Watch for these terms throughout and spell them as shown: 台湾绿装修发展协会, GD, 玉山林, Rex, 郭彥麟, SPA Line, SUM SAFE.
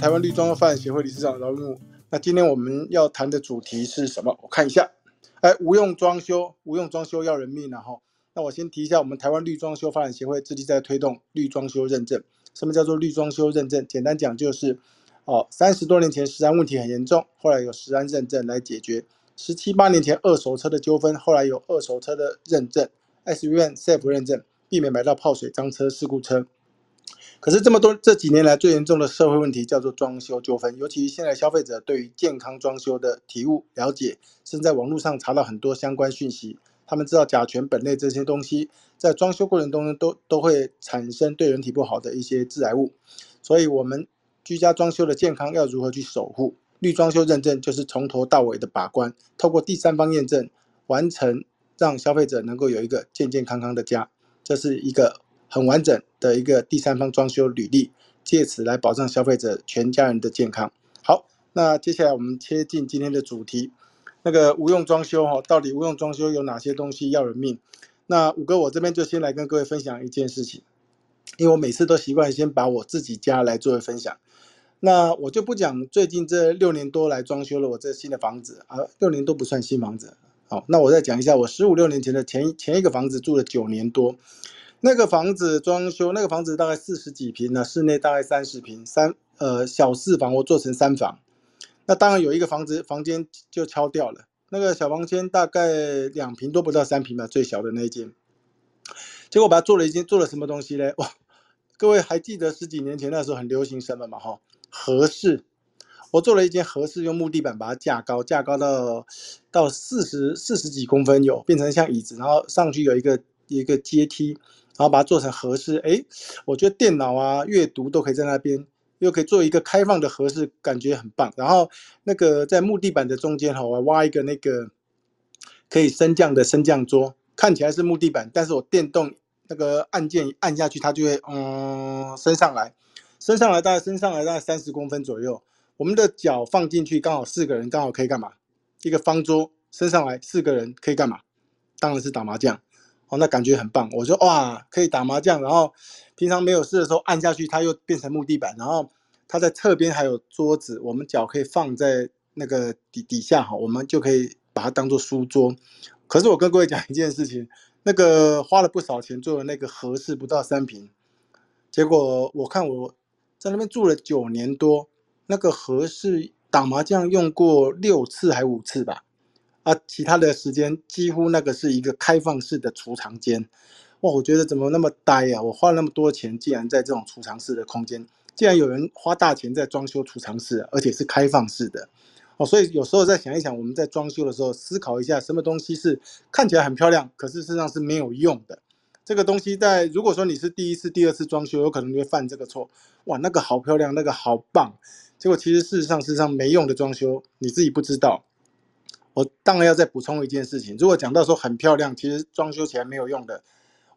台湾绿装发展协会理事长饶云武。那今天我们要谈的主题是什么？我看一下，无用装修要人命啊！那我先提一下，我们台湾绿装修发展协会致力在推动绿装修认证。什么叫做绿装修认证？简单讲就是，30多年前食安问题很严重，后来有食安认证来解决。17、18年前二手车的纠纷，后来有二手车的认证 ，SUM SAFE 认证，避免买到泡水、脏车、事故车。可是这几年来最严重的社会问题叫做装修纠纷，尤其现在消费者对于健康装修的体悟了解，甚至在网络上查到很多相关讯息。他们知道甲醛、苯类这些东西在装修过程中都会产生对人体不好的一些致癌物，所以我们居家装修的健康要如何去守护？绿装修认证就是从头到尾的把关，透过第三方验证完成，让消费者能够有一个健健康康的家。这是一个很完整的一个第三方装修履历，借此来保障消费者全家人的健康。好，那接下来我们切进今天的主题，那个无用装修到底无用装修有哪些东西要人命？那五哥我这边就先来跟各位分享一件事情，因为我每次都习惯先把我自己家来作为分享。那我就不讲最近这6年多来装修了我这新的房子啊，6年多不算新房子。好，那我再讲一下我15、16年前的前一个房子住了9年多。那个房子装修，那个房子大概40几平呢，室内大概30平，小四房我做成3房。那当然有一个房间就敲掉了，那个小房间大概2平多不到3平吧，最小的那一间。结果把它做了什么东西呢？哇，各位还记得10几年前那时候很流行什么嘛？合适。我做了一间合适，用木地板把它架高到40几公分有，变成像椅子，然后上去有一个阶梯。然后把它做成合适，我觉得电脑啊、阅读都可以在那边，又可以做一个开放的合适，感觉很棒。然后那个在木地板的中间，我挖一个那个可以升降桌，看起来是木地板，但是我电动那个按键按下去，它就会升上来，大概30公分左右。我们的脚放进去，刚好4个人，刚好可以干嘛？一个方桌升上来，4个人可以干嘛？当然是打麻将。那感觉很棒，我说哇，可以打麻将，然后平常没有事的时候按下去，它又变成木地板，然后它在侧边还有桌子，我们脚可以放在那个底下，我们就可以把它当做书桌。可是我跟各位讲一件事情，那个花了不少钱做的那个合适不到3平，结果我看我在那边住了9年多，那个合适打麻将用过6次还5次吧。其他的时间几乎那个是一个开放式的储藏间。哇，我觉得怎么那么呆啊，我花了那么多钱竟然在这种储藏室的空间，竟然有人花大钱在装修储藏室，而且是开放式的。所以有时候再想一想，我们在装修的时候思考一下，什么东西是看起来很漂亮可是事实上是没有用的。这个东西在如果说你是第一次第二次装修，有可能你会犯这个错。哇，那个好漂亮，那个好棒，结果其实事实上没用的装修你自己不知道。我当然要再补充一件事情，如果讲到说很漂亮，其实装修起来没有用的，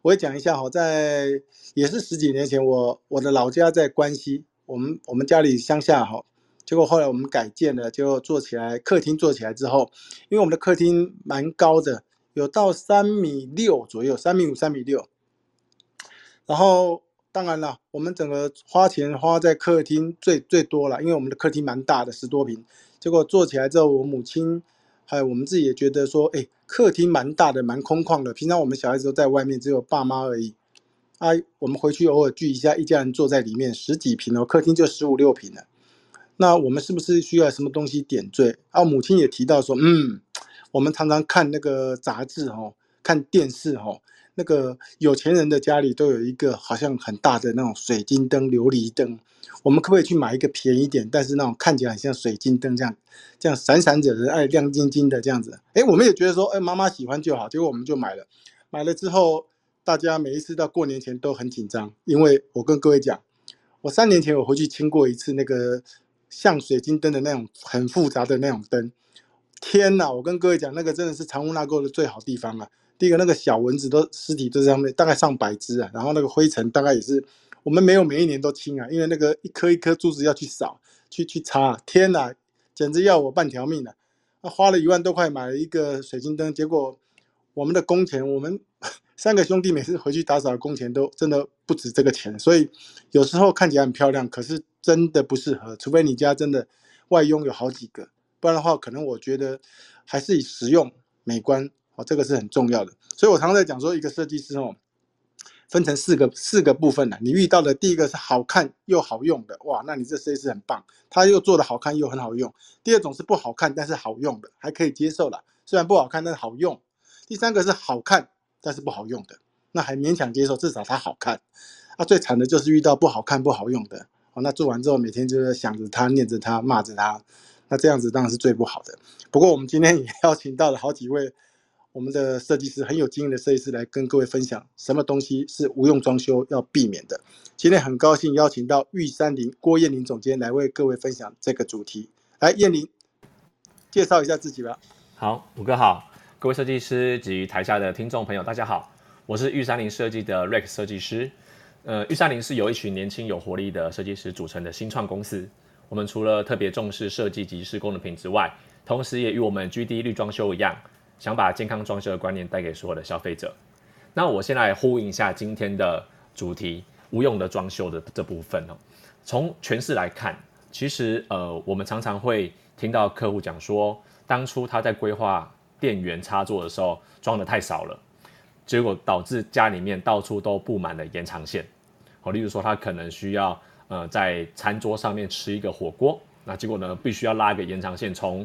我会讲一下。在也是10几年前，我的老家在关西，我们家里乡下结果后来我们改建了，就做起来客厅做起来之后，因为我们的客厅蛮高的，有到3.6米左右，3.5米、3.6米。然后当然了，我们整个花钱花在客厅最多了，因为我们的客厅蛮大的，10多平。结果做起来之后，我母亲还有我们自己也觉得说，客厅蛮大的，蛮空旷的。平常我们小孩子都在外面，只有爸妈而已。我们回去偶尔聚一下，一家人坐在里面，10几平客厅就15、16平了。那我们是不是需要什么东西点缀？母亲也提到说，我们常常看那个杂志看电视那个有钱人的家里都有一个好像很大的那种水晶灯、琉璃灯。我们可不可以去买一个便宜点，但是那种看起来很像水晶灯这样闪闪着的，亮晶晶的这样子。我们也觉得说，妈妈喜欢就好，结果我们就买了。买了之后，大家每一次到过年前都很紧张，因为我跟各位讲，我3年前我回去清过一次那个像水晶灯的那种很复杂的那种灯。天哪，我跟各位讲，那个真的是藏污纳垢的最好地方啊！第一个，那个小蚊子都尸体都在上面，大概上百只啊，然后那个灰尘大概也是。我们没有每一年都清啊，因为那个一颗一颗珠子要去扫、去擦，天哪，简直要我半条命啊！花了1万多块买了一个水晶灯，结果我们的工钱，我们三个兄弟每次回去打扫的工钱都真的不止这个钱，所以有时候看起来很漂亮，可是真的不适合，除非你家真的外佣有好几个，不然的话可能我觉得还是以实用美观哦，这个是很重要的。所以我常常在讲说，一个设计师哦，分成四个部分啦。你遇到的第一个是好看又好用的，哇，那你这设计师很棒，他又做的好看又很好用。第二种是不好看但是好用的，还可以接受啦，虽然不好看但是好用。第三个是好看但是不好用的，那还勉强接受，至少它好看。啊，最惨的就是遇到不好看不好用的，哦，那做完之后每天就是想着它、念着它、骂着它，那这样子当然是最不好的。不过我们今天也邀请到了好几位我们的设计师，很有经验的设计师来跟各位分享什么东西是无用装修要避免的。今天很高兴邀请到玉山林郭燕玲总监来为各位分享这个主题。来，燕玲，介绍一下自己吧。好，五哥好，各位设计师及台下的听众朋友，大家好，我是玉山林设计的 Rex 设计师。玉山林是由一群年轻有活力的设计师组成的新创公司。我们除了特别重视设计及施工的品质外，同时也与我们 GD 绿装修一样，想把健康装修的观念带给所有的消费者。那我先来呼应一下今天的主题，无用的装修的这部分哦。从诠释来看，其实我们常常会听到客户讲说，当初他在规划电源插座的时候装的太少了，结果导致家里面到处都布满了延长线。哦，例如说他可能需要在餐桌上面吃一个火锅，那结果呢必须要拉一个延长线从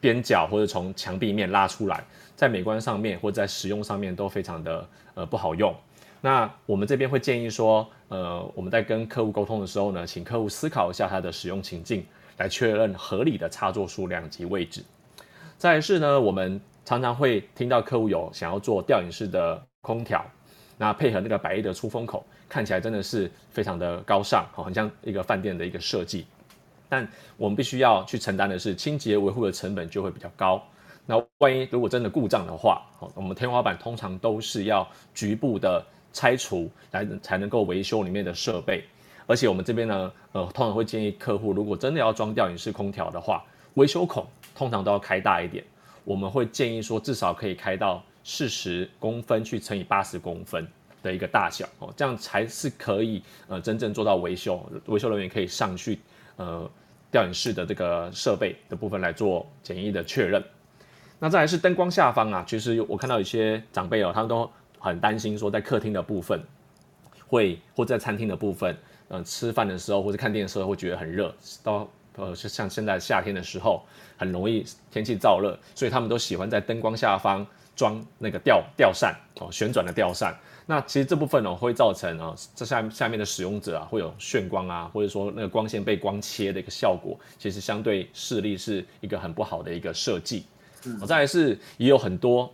边角或者从墙壁面拉出来，在美观上面或者在使用上面都非常的不好用。那我们这边会建议说，我们在跟客户沟通的时候呢，请客户思考一下他的使用情境，来确认合理的插座数量及位置。再来是呢，我们常常会听到客户有想要做吊顶式的空调，那配合那个百叶的出风口，看起来真的是非常的高尚，很像一个饭店的一个设计。但我们必须要去承担的是清洁维护的成本就会比较高。那万一如果真的故障的话，我们天花板通常都是要局部的拆除来才能够维修里面的设备。而且我们这边呢，通常会建议客户，如果真的要装吊顶式空调的话，维修孔通常都要开大一点。我们会建议说至少可以开到40公分去乘以80公分的一个大小，这样才是可以真正做到维修，维修人员可以上去吊顶式的这个设备的部分来做简易的确认。那再来是灯光下方啊，其实我看到有些长辈哦，他们都很担心说在客厅的部分会或在餐厅的部分，吃饭的时候或是看电视会觉得很热，到像现在夏天的时候很容易天气燥热，所以他们都喜欢在灯光下方装那个吊扇哦，旋转的吊扇。那其实这部分哦，会造成这下面的使用者啊，会有眩光啊，或者说那个光线被光切的一个效果，其实相对视力是一个很不好的一个设计。再来是也有很多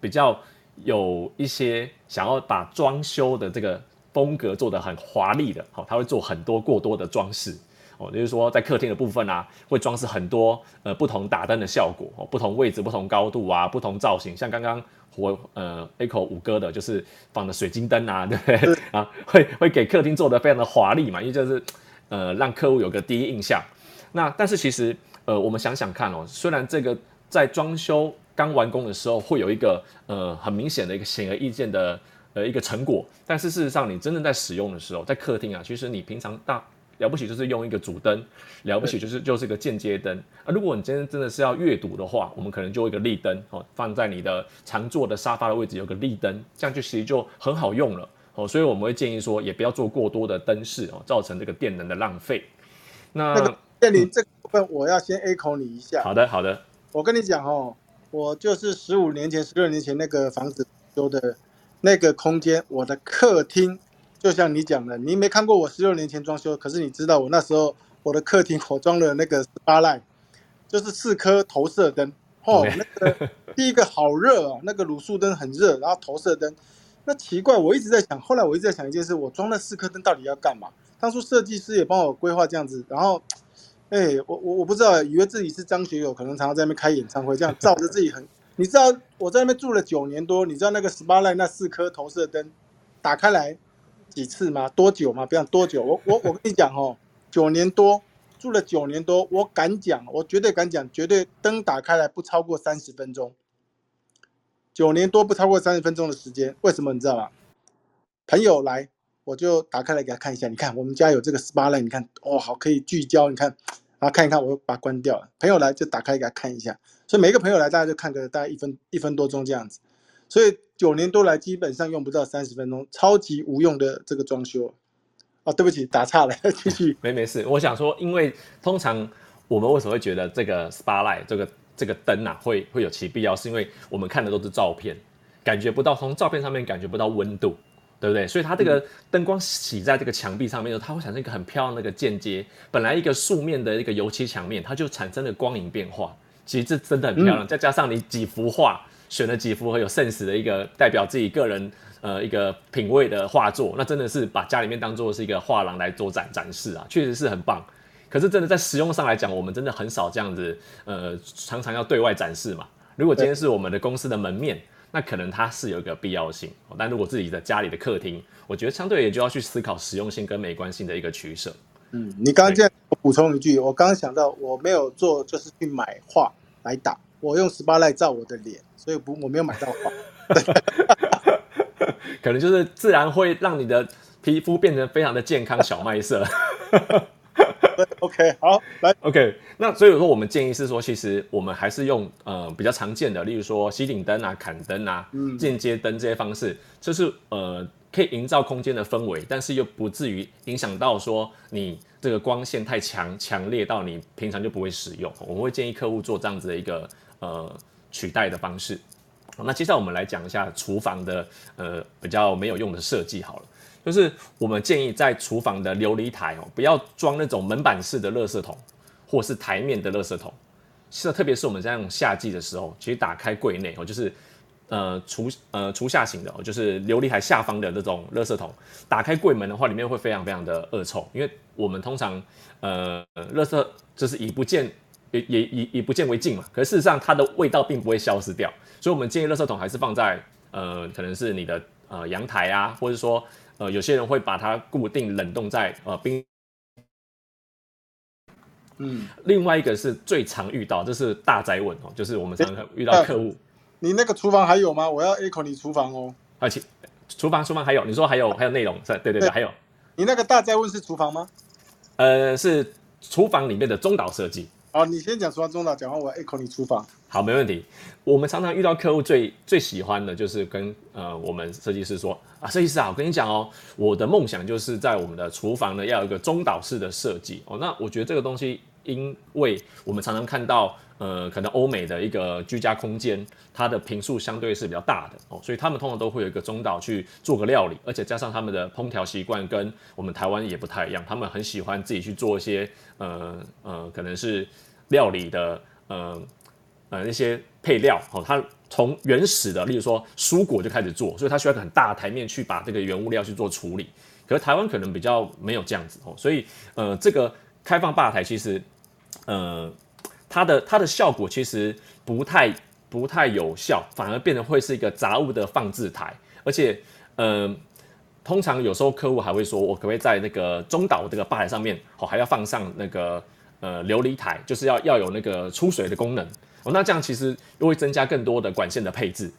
比较有一些想要把装修的这个风格做得很华丽的，他会做很多过多的装饰。就是说在客厅的部分啊，会装饰很多不同打灯的效果，不同位置、不同高度啊、不同造型，像刚刚Echo 五哥的就是放的水晶灯啊，对不对啊？会给客厅做得非常的华丽嘛，因为就是让客户有个第一印象。那但是其实我们想想看哦，虽然这个在装修刚完工的时候会有一个很明显的一个显而易见的一个成果，但是事实上你真正在使用的时候，在客厅啊，其实你平常了不起就是用一个主灯，了不起就是一个间接灯啊。如果你今天真的是要阅读的话，我们可能就有一个立灯哦，放在你的常坐的沙发的位置有个立灯，这样就其实就很好用了哦。所以我们会建议说，也不要做过多的灯饰哦，造成这个电能的浪费。那你这部分我要先 echo 你一下。好的。我跟你讲哦，我就是16年前那个房子修的那个空间，我的客厅。就像你讲的，你没看过我16年前装修，可是你知道我那时候我的客厅我装了那个SPA Line，就是4颗投射灯。那个第一个好热啊，那个卤素灯很热，然后投射灯。那奇怪，我一直在想，后来我一直在想一件事，我装了4颗灯到底要干嘛？当初设计师也帮我规划这样子，然后，我不知道，以为自己是张学友，可能常常在那边开演唱会，这样照着自己很。你知道我在那边住了9年多，你知道那个SPA Line那4颗投射灯打开来几次吗？多久吗？不要多久，我跟你讲哦，9年多住了9年多，我敢讲，我绝对敢讲，绝对灯打开来不超过30分钟。9年多不超过30分钟的时间。为什么你知道吗？朋友来我就打开来给他看一下，你看我们家有这个 SPA Line， 你看哦好可以聚焦，你看啊看一看，我就把它关掉了。朋友来就打开给他看一下，所以每一个朋友来大家就看个大概一分多钟这样子。所以9年多来基本上用不到30分钟，超级无用的这个装修啊。对不起打岔了，继续。没事，我想说，因为通常我们为什么会觉得这个 SPA Line 这个灯啊会有其必要，是因为我们看的都是照片，感觉不到，从照片上面感觉不到温度，对不对？所以它这个灯光洗在这个墙壁上面，它会产生一个很漂亮的一个间接。本来一个素面的一个油漆墙面，它就产生了光影变化，其实这真的很漂亮。再加上你几幅画，选了几幅很有 sense 的一个代表自己个人一个品味的画作，那真的是把家里面当作是一个画廊来做展示啊，确实是很棒。可是真的在使用上来讲，我们真的很少这样子，常常要对外展示嘛。如果今天是我们的公司的门面，那可能它是有一个必要性，但如果自己的家里的客厅，我觉得相对也就要去思考实用性跟美观性的一个取舍。你刚刚这样补充一句，我刚刚想到我没有做，就是去买画来打，我用SPA Line照我的脸，所以我没有买到画。可能就是自然会让你的皮肤变得非常的健康小麦色。OK 好来 OK， 那所以说我们建议是说，其实我们还是用比较常见的，例如说吸顶灯啊、砍灯啊、间接灯这些方式，就是可以营造空间的氛围，但是又不至于影响到说你这个光线太强烈到你平常就不会使用。我们会建议客户做这样子的一个取代的方式。那接下来我们来讲一下厨房的比较没有用的设计好了。就是我们建议在厨房的琉璃台不要装那种门板式的垃圾桶，或是台面的垃圾桶。特别是我们在那种夏季的时候，其实打开柜内就是厨下型的，就是琉璃台下方的那种垃圾桶。打开柜门的话，里面会非常非常的恶臭，因为我们通常垃圾就是以不见为净嘛。可是事实上它的味道并不会消失掉，所以我们建议垃圾桶还是放在可能是你的阳台啊，或者说有些人会把它固定冷冻在冰。另外一个是最常遇到，这是大宅问哦，就是我们常常遇到客户，你那个厨房还有吗？我要 echo 你厨房哦。而且厨房还有，你说还有内容，对，还有。你那个大宅问是厨房吗？是厨房里面的中岛设计。哦，你先讲厨房中岛，讲完我要 echo 你厨房。好，没问题。我们常常遇到客户最喜欢的就是跟我们设计师说啊，设计师啊，我跟你讲哦，我的梦想就是在我们的厨房呢要有一个中岛式的设计哦。那我觉得这个东西，因为我们常常看到可能欧美的一个居家空间，它的坪数相对是比较大的哦，所以他们通常都会有一个中岛去做个料理，而且加上他们的烹调习惯跟我们台湾也不太一样，他们很喜欢自己去做一些可能是料理的那些配料哦，它从原始的，例如说蔬果就开始做，所以它需要一个很大的台面去把这个原物料去做处理。可是台湾可能比较没有这样子哦，所以这个开放吧台其实它的效果其实不太有效，反而变成会是一个杂物的放置台。而且通常有时候客户还会说，我可不可以在那个中岛这个吧台上面哦，还要放上那个琉璃台，就是要有那个出水的功能。哦，那这样其实又会增加更多的管线的配置。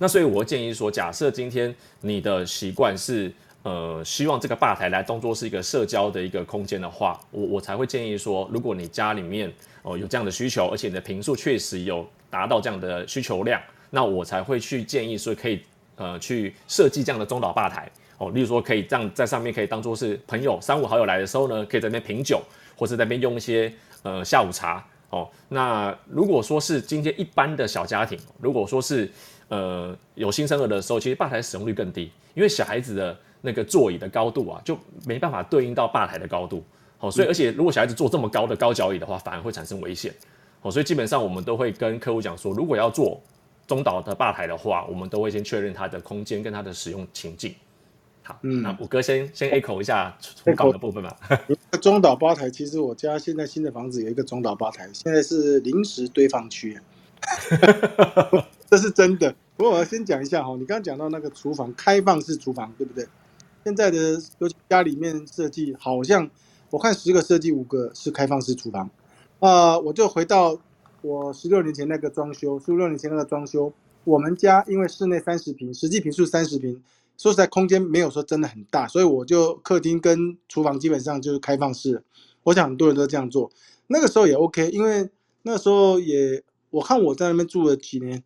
那所以我建议说，假设今天你的习惯是希望这个吧台来当作是一个社交的一个空间的话，我才会建议说，如果你家里面有这样的需求，而且你的坪数确实有达到这样的需求量，那我才会去建议说可以去设计这样的中岛吧台哦。例如说可以这样在上面可以当作是朋友3、5好友来的时候呢，可以在那边品酒，或是在那边用一些下午茶。哦，那如果说是今天一般的小家庭，如果说是有新生儿的时候，其实吧台使用率更低，因为小孩子的那个座椅的高度啊，就没办法对应到吧台的高度。哦，所以而且如果小孩子坐这么高的高脚椅的话，反而会产生危险。哦，所以基本上我们都会跟客户讲说，如果要做中岛的吧台的话，我们都会先确认它的空间跟它的使用情境。好，那我哥先 echo 一下厨房的部分吧。中岛吧台，其实我家现在新的房子有一个中岛吧台，现在是临时堆放区，这是真的。不过我要先讲一下你刚刚讲到那个厨房开放式厨房，对不对？现在的尤其家里面设计，好像我看10个设计5个是开放式厨房。我就回到我16年前那个装修，我们家因为室内30平，实际坪数30平，说实在空间没有说真的很大，所以我就客厅跟厨房基本上就是开放式。我想很多人都这样做，那个时候也 OK， 因为那时候也我看我在那边住了几年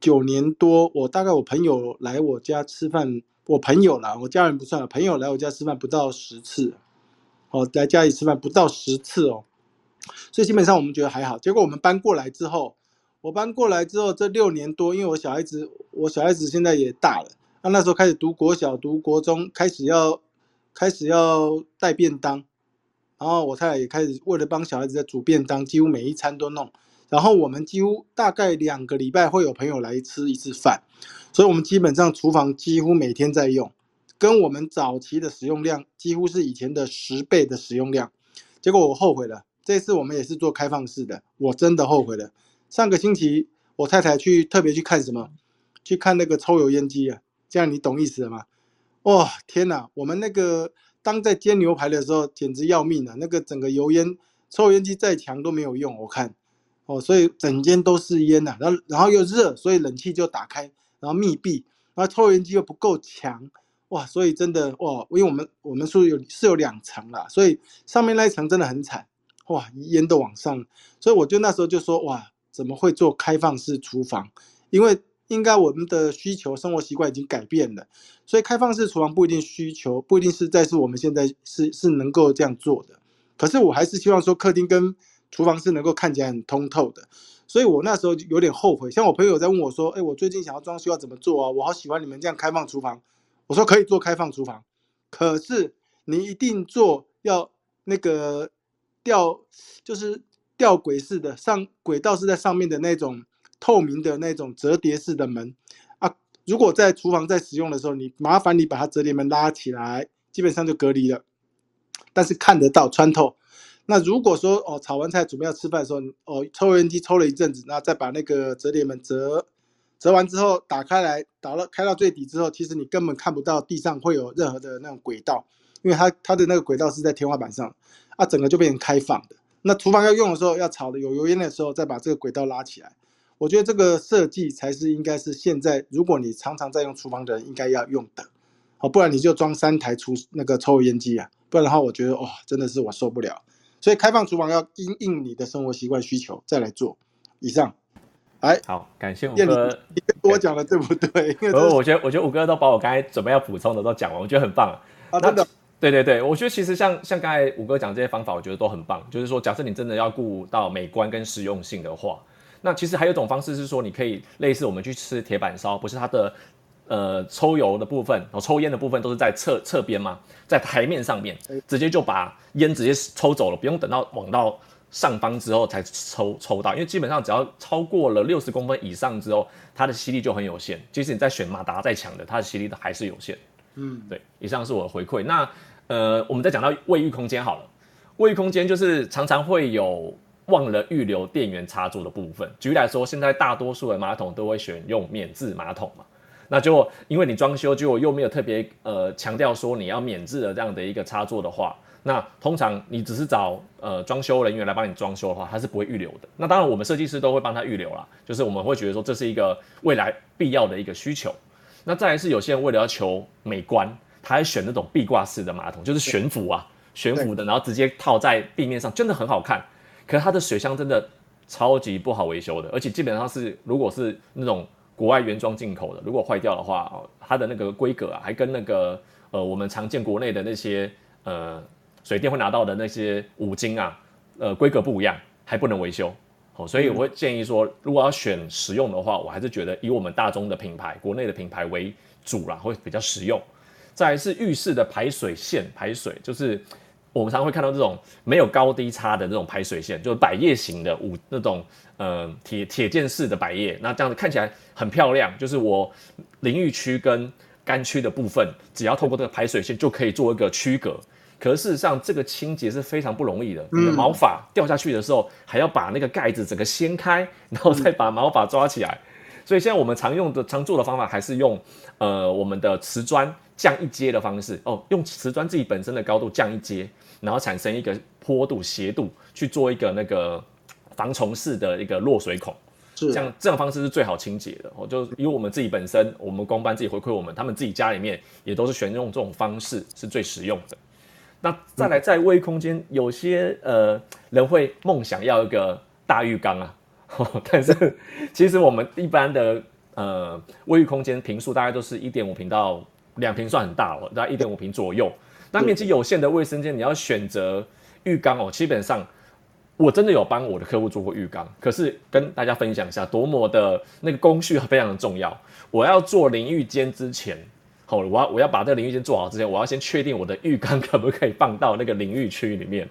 ，9年多，我大概我朋友来我家吃饭，我朋友啦，我家人不算了，朋友来我家吃饭不到10次，哦，来家里吃饭不到10次哦，所以基本上我们觉得还好。结果我们搬过来之后，这6年多，因为我小孩子现在也大了，那时候开始读国小、读国中，开始要带便当。然后我太太也开始为了帮小孩子在煮便当，几乎每一餐都弄。然后我们几乎大概2个礼拜会有朋友来吃一次饭，所以我们基本上厨房几乎每天在用，跟我们早期的使用量几乎是以前的10倍的使用量。结果我后悔了，这次我们也是做开放式的，我真的后悔了。上个星期我太太特别去看什么？去看那个抽油烟机啊，这样你懂意思了吗？哦，天哪，我们那个。当在煎牛排的时候，简直要命了，那个整个油烟，抽油烟机再强都没有用，我看，哦，所以整间都是烟呐，然后又热，所以冷气就打开，然后密闭，然后抽油烟机又不够强，哇，所以真的哇，因为我们是有2层啦，所以上面那一层真的很惨，哇，烟都往上，所以我就那时候就说哇，怎么会做开放式厨房？因为应该我们的需求生活习惯已经改变了，所以开放式厨房不一定需求，不一定是在是我们现在 是能够这样做的。可是我还是希望说客厅跟厨房是能够看起来很通透的，所以我那时候有点后悔。像我朋友在问我说，我最近想要装修要怎么做啊？我好喜欢你们这样开放厨房。我说可以做开放厨房，可是你一定做要那个吊轨式的，上轨道是在上面的那种透明的那种折叠式的门啊，如果在厨房在使用的时候，你麻烦你把它折叠门拉起来，基本上就隔离了，但是看得到穿透。那如果说炒完菜准备要吃饭的时候，抽油烟机抽了一阵子，那再把那个折叠门折完之后打开来，开到最底之后，其实你根本看不到地上会有任何的那种轨道，因为它的那个轨道是在天花板上啊，整个就变成开放的。那厨房要用的时候，要炒的有油烟的时候，再把这个轨道拉起来。我觉得这个设计才是应该是现在如果你常常在用厨房的人应该要用的，不然你就装3台那个抽油烟机啊，不然的话我觉得真的是我受不了。所以开放厨房要因应你的生活习惯需求再来做。以上，来，好，感谢五哥。你跟我讲的对不对？我觉得五哥都把我刚才准备要补充的都讲完，我觉得很棒啊，真的。对对对，我觉得其实像刚才五哥讲这些方法，我觉得都很棒。就是说，假设你真的要顾到美观跟实用性的话。那其实还有一种方式是说，你可以类似我们去吃铁板烧，不是它的抽油的部分，然后抽烟的部分都是在侧边嘛，在台面上面，直接就把烟直接抽走了，不用等到往到上方之后才抽到，因为基本上只要超过了60公分以上之后，它的吸力就很有限。即使你在选马达再强的，它的吸力还是有限。嗯，对，以上是我的回馈。那我们再讲到卫浴空间好了，卫浴空间就是常常会有。忘了预留电源插座的部分。举例来说，现在大多数的马桶都会选用免治马桶嘛，那就因为你装修，结果又没有特别强调说你要免治的这样的一个插座的话，那通常你只是找装修人员来帮你装修的话，它是不会预留的。那当然，我们设计师都会帮他预留啦，就是我们会觉得说这是一个未来必要的一个需求。那再来是有些人为了要求美观，他还选那种壁挂式的马桶，就是悬浮的，然后直接套在地面上，真的很好看。可是它的水箱真的超级不好维修的，而且基本上是如果是那种国外原装进口的，如果坏掉的话，它的那个规格啊，还跟那个我们常见国内的那些水电会拿到的那些五金啊，规格不一样，还不能维修。好，所以我会建议说，如果要选实用的话，我还是觉得以我们大宗的品牌、国内的品牌为主啦，会比较实用。再来是浴室的排水就是。我们常常会看到这种没有高低差的那种排水线，就是百叶型的那种铁件式的百叶，那这样子看起来很漂亮。就是我淋浴区跟干区的部分，只要透过这个排水线就可以做一个区隔。可是事实上，这个清洁是非常不容易的。你的毛发掉下去的时候，还要把那个盖子整个掀开，然后再把毛发抓起来。所以现在我们常做的方法还是用我们的瓷砖降一阶的方式用瓷砖自己本身的高度降一阶，然后产生一个坡度斜度去做一个那个防虫式的一个落水孔。是像这种方式是最好清洁的哦。就以我们自己本身，我们工班自己回馈我们，他们自己家里面也都是选用这种方式是最实用的。那再来在卫浴空间，有些人会梦想要一个大浴缸啊，但是其实我们一般的卫浴空间坪数大概都是 1.5 坪到2坪算很大哦，大概 1.5 坪左右。那面积有限的卫生间，你要选择浴缸哦，基本上我真的有帮我的客户做过浴缸，可是跟大家分享一下，多么的那个工序非常的重要。我要做淋浴间之前，好，我要把这个淋浴间做好之前，我要先确定我的浴缸可不可以放到那个淋浴区里面，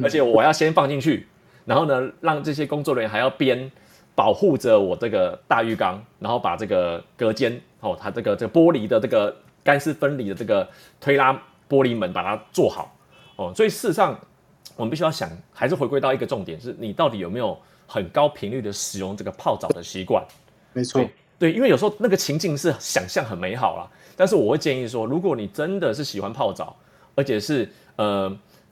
而且我要先放进去，然后呢，让这些工作人员还要边保护着我这个大浴缸，然后把这个隔间，哦，它这个玻璃的这个干湿分离的这个推拉玻璃门把它做好，哦，所以事实上。我们必须要想，还是回归到一个重点，是你到底有没有很高频率的使用这个泡澡的习惯？没错，对，因为有时候那个情境是想象很美好啦，但是我会建议说，如果你真的是喜欢泡澡，而且是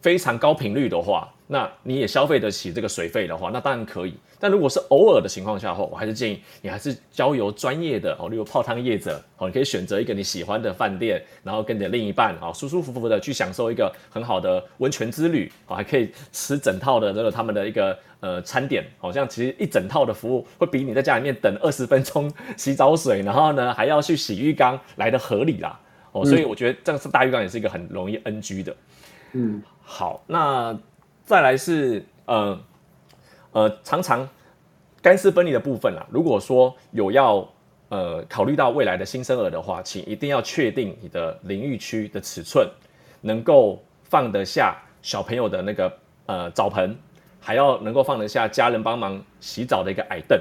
非常高频率的话，那你也消费得起这个水费的话，那当然可以。但如果是偶尔的情况下的话，我还是建议你还是交由专业的哦，例如泡汤业者哦，你可以选择一个你喜欢的饭店，然后跟你的另一半哦，舒舒服服的去享受一个很好的温泉之旅哦，还可以吃整套的那个他们的一个餐点，好像其实一整套的服务会比你在家里面等20分钟洗澡水，然后呢还要去洗浴缸来的合理啦哦，所以我觉得这样是大浴缸也是一个很容易 NG 的。嗯，好，那再来是常常干湿分离的部分啦。如果说有要考虑到未来的新生儿的话，请一定要确定你的淋浴区的尺寸能够放得下小朋友的那个澡盆，还要能够放得下家人帮忙洗澡的一个矮凳。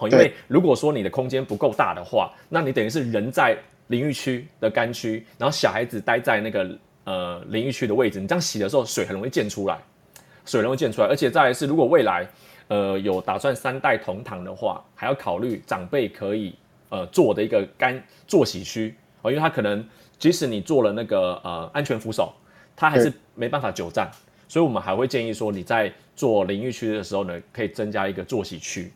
哦，因为如果说你的空间不够大的话，那你等于是人在淋浴区的干区，然后小孩子待在那个淋浴区的位置，你这样洗的时候水很容易溅出来，而且再来是，如果未来有打算3代同堂的话，还要考虑长辈可以做的一个坐洗区哦，因为他可能即使你做了那个安全扶手，他还是没办法久站，所以我们还会建议说你在做淋浴区的时候呢，可以增加一个坐洗区。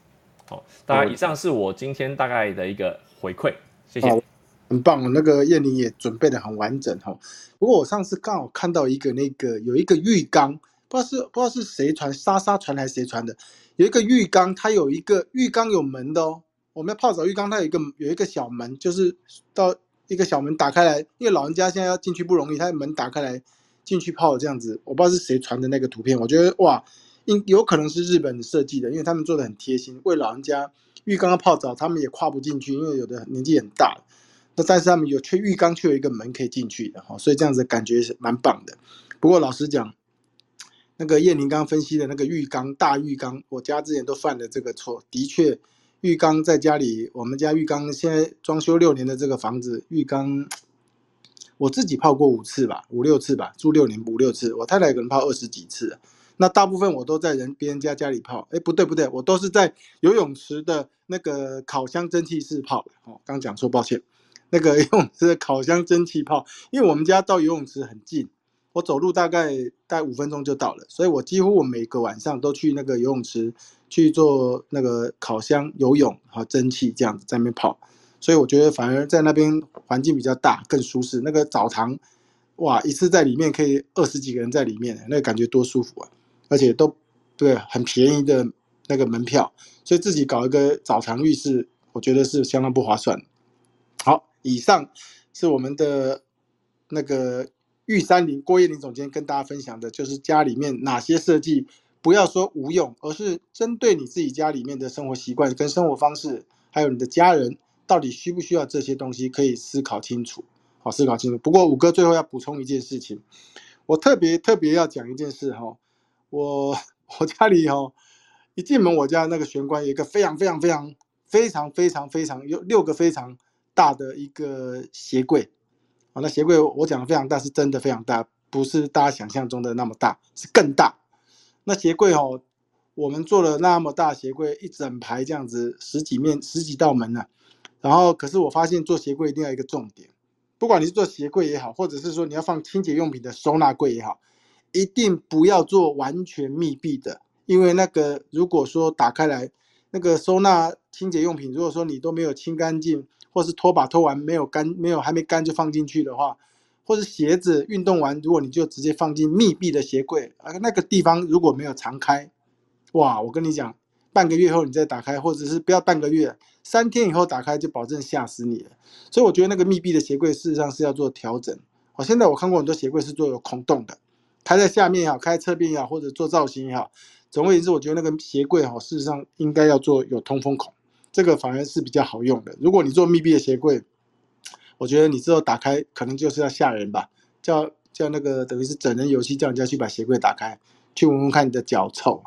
好，大概以上是我今天大概的一个回馈，谢谢。很棒，那个燕妮也准备的很完整哈。不过我上次刚好看到一个那个有一个浴缸，不知道是谁传，莎传还是谁传的，有一个浴缸，它有一个浴缸有门的哦。我们要泡澡浴缸，它有一个小门，就是到一个小门打开来，因为老人家现在要进去不容易，它门打开来进去泡这样子。我不知道是谁传的那个图片，我觉得哇，有可能是日本设计的，因为他们做的很贴心，为老人家浴缸要泡澡，他们也跨不进去，因为有的年纪很大了。那但是他们有去浴缸，却有一个门可以进去的哈，所以这样子感觉是蛮棒的。不过老实讲，那个燕宁刚刚分析的那个浴缸大浴缸，我家之前都犯了这个错。的确，浴缸在家里，我们家浴缸现在装修6年的这个房子，浴缸我自己泡过5次吧，5-6次吧，住6年5-6次，我太太可能泡20几次了。那大部分我都在别人家家里泡，哎，不对，我都是在游泳池的那个烤箱蒸汽室泡的哦，刚讲错，抱歉。那个游泳池的烤箱蒸汽泡，因为我们家到游泳池很近，我走路大概5分钟就到了，所以我几乎我每个晚上都去那个游泳池去做那个烤箱游泳和蒸汽这样子在那边泡，所以我觉得反而在那边环境比较大，更舒适。那个澡堂，哇，一次在里面可以20几个人在里面，那个感觉多舒服啊！而且都对很便宜的那个门票，所以自己搞一个澡堂浴室，我觉得是相当不划算。好。以上是我们的那个玉山林郭燕玲总监跟大家分享的，就是家里面哪些设计不要说无用，而是针对你自己家里面的生活习惯跟生活方式，还有你的家人到底需不需要这些东西，可以思考清楚。好，思考清楚。不过五哥最后要补充一件事情，我特别要讲一件事哈，我家里哈，一进门我家那个玄关有一个非常有6个非常大的一个鞋柜，啊，那鞋柜我讲的非常大，是真的非常大，不是大家想象中的那么大，是更大。那鞋柜哦，我们做了那么大鞋柜，一整排这样子，10几道门呢，啊。然后，可是我发现做鞋柜一定要一个重点，不管你是做鞋柜也好，或者是说你要放清洁用品的收纳柜也好，一定不要做完全密闭的，因为那个如果说打开来。那个收纳清洁用品，如果说你都没有清干净，或是拖把拖完没有干，没有还没干就放进去的话，或是鞋子运动完，如果你就直接放进密闭的鞋柜，那个地方如果没有常开，哇，我跟你讲，半个月后你再打开，或者是不要半个月，3天以后打开就保证吓死你了。所以我觉得那个密闭的鞋柜事实上是要做调整。现在我看过很多鞋柜是做有孔洞的，开在下面也好，开在侧边也好，或者做造型也好，总而言之，我觉得那个鞋柜事实上应该要做有通风孔，这个反而是比较好用的。如果你做密闭的鞋柜，我觉得你之后打开可能就是要吓人吧，叫那个等于是整人游戏，叫人家去把鞋柜打开，去闻闻看你的脚臭。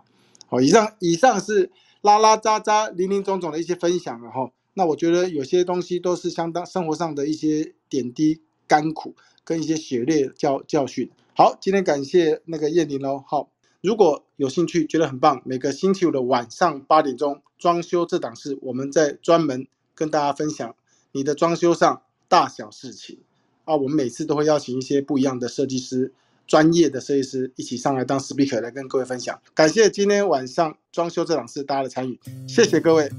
好，以上是拉拉渣渣零零总总的一些分享了哈。那我觉得有些东西都是相当生活上的一些点滴甘苦跟一些血泪教训。好，今天感谢那个燕玲喽。好，如果有兴趣觉得很棒，每个星期五的晚上8点钟，装修这档事，我们在专门跟大家分享你的装修上大小事情啊，我们每次都会邀请一些不一样的设计师，专业的设计师一起上来当 speaker 来跟各位分享。感谢今天晚上装修这档事大家的参与，谢谢各位。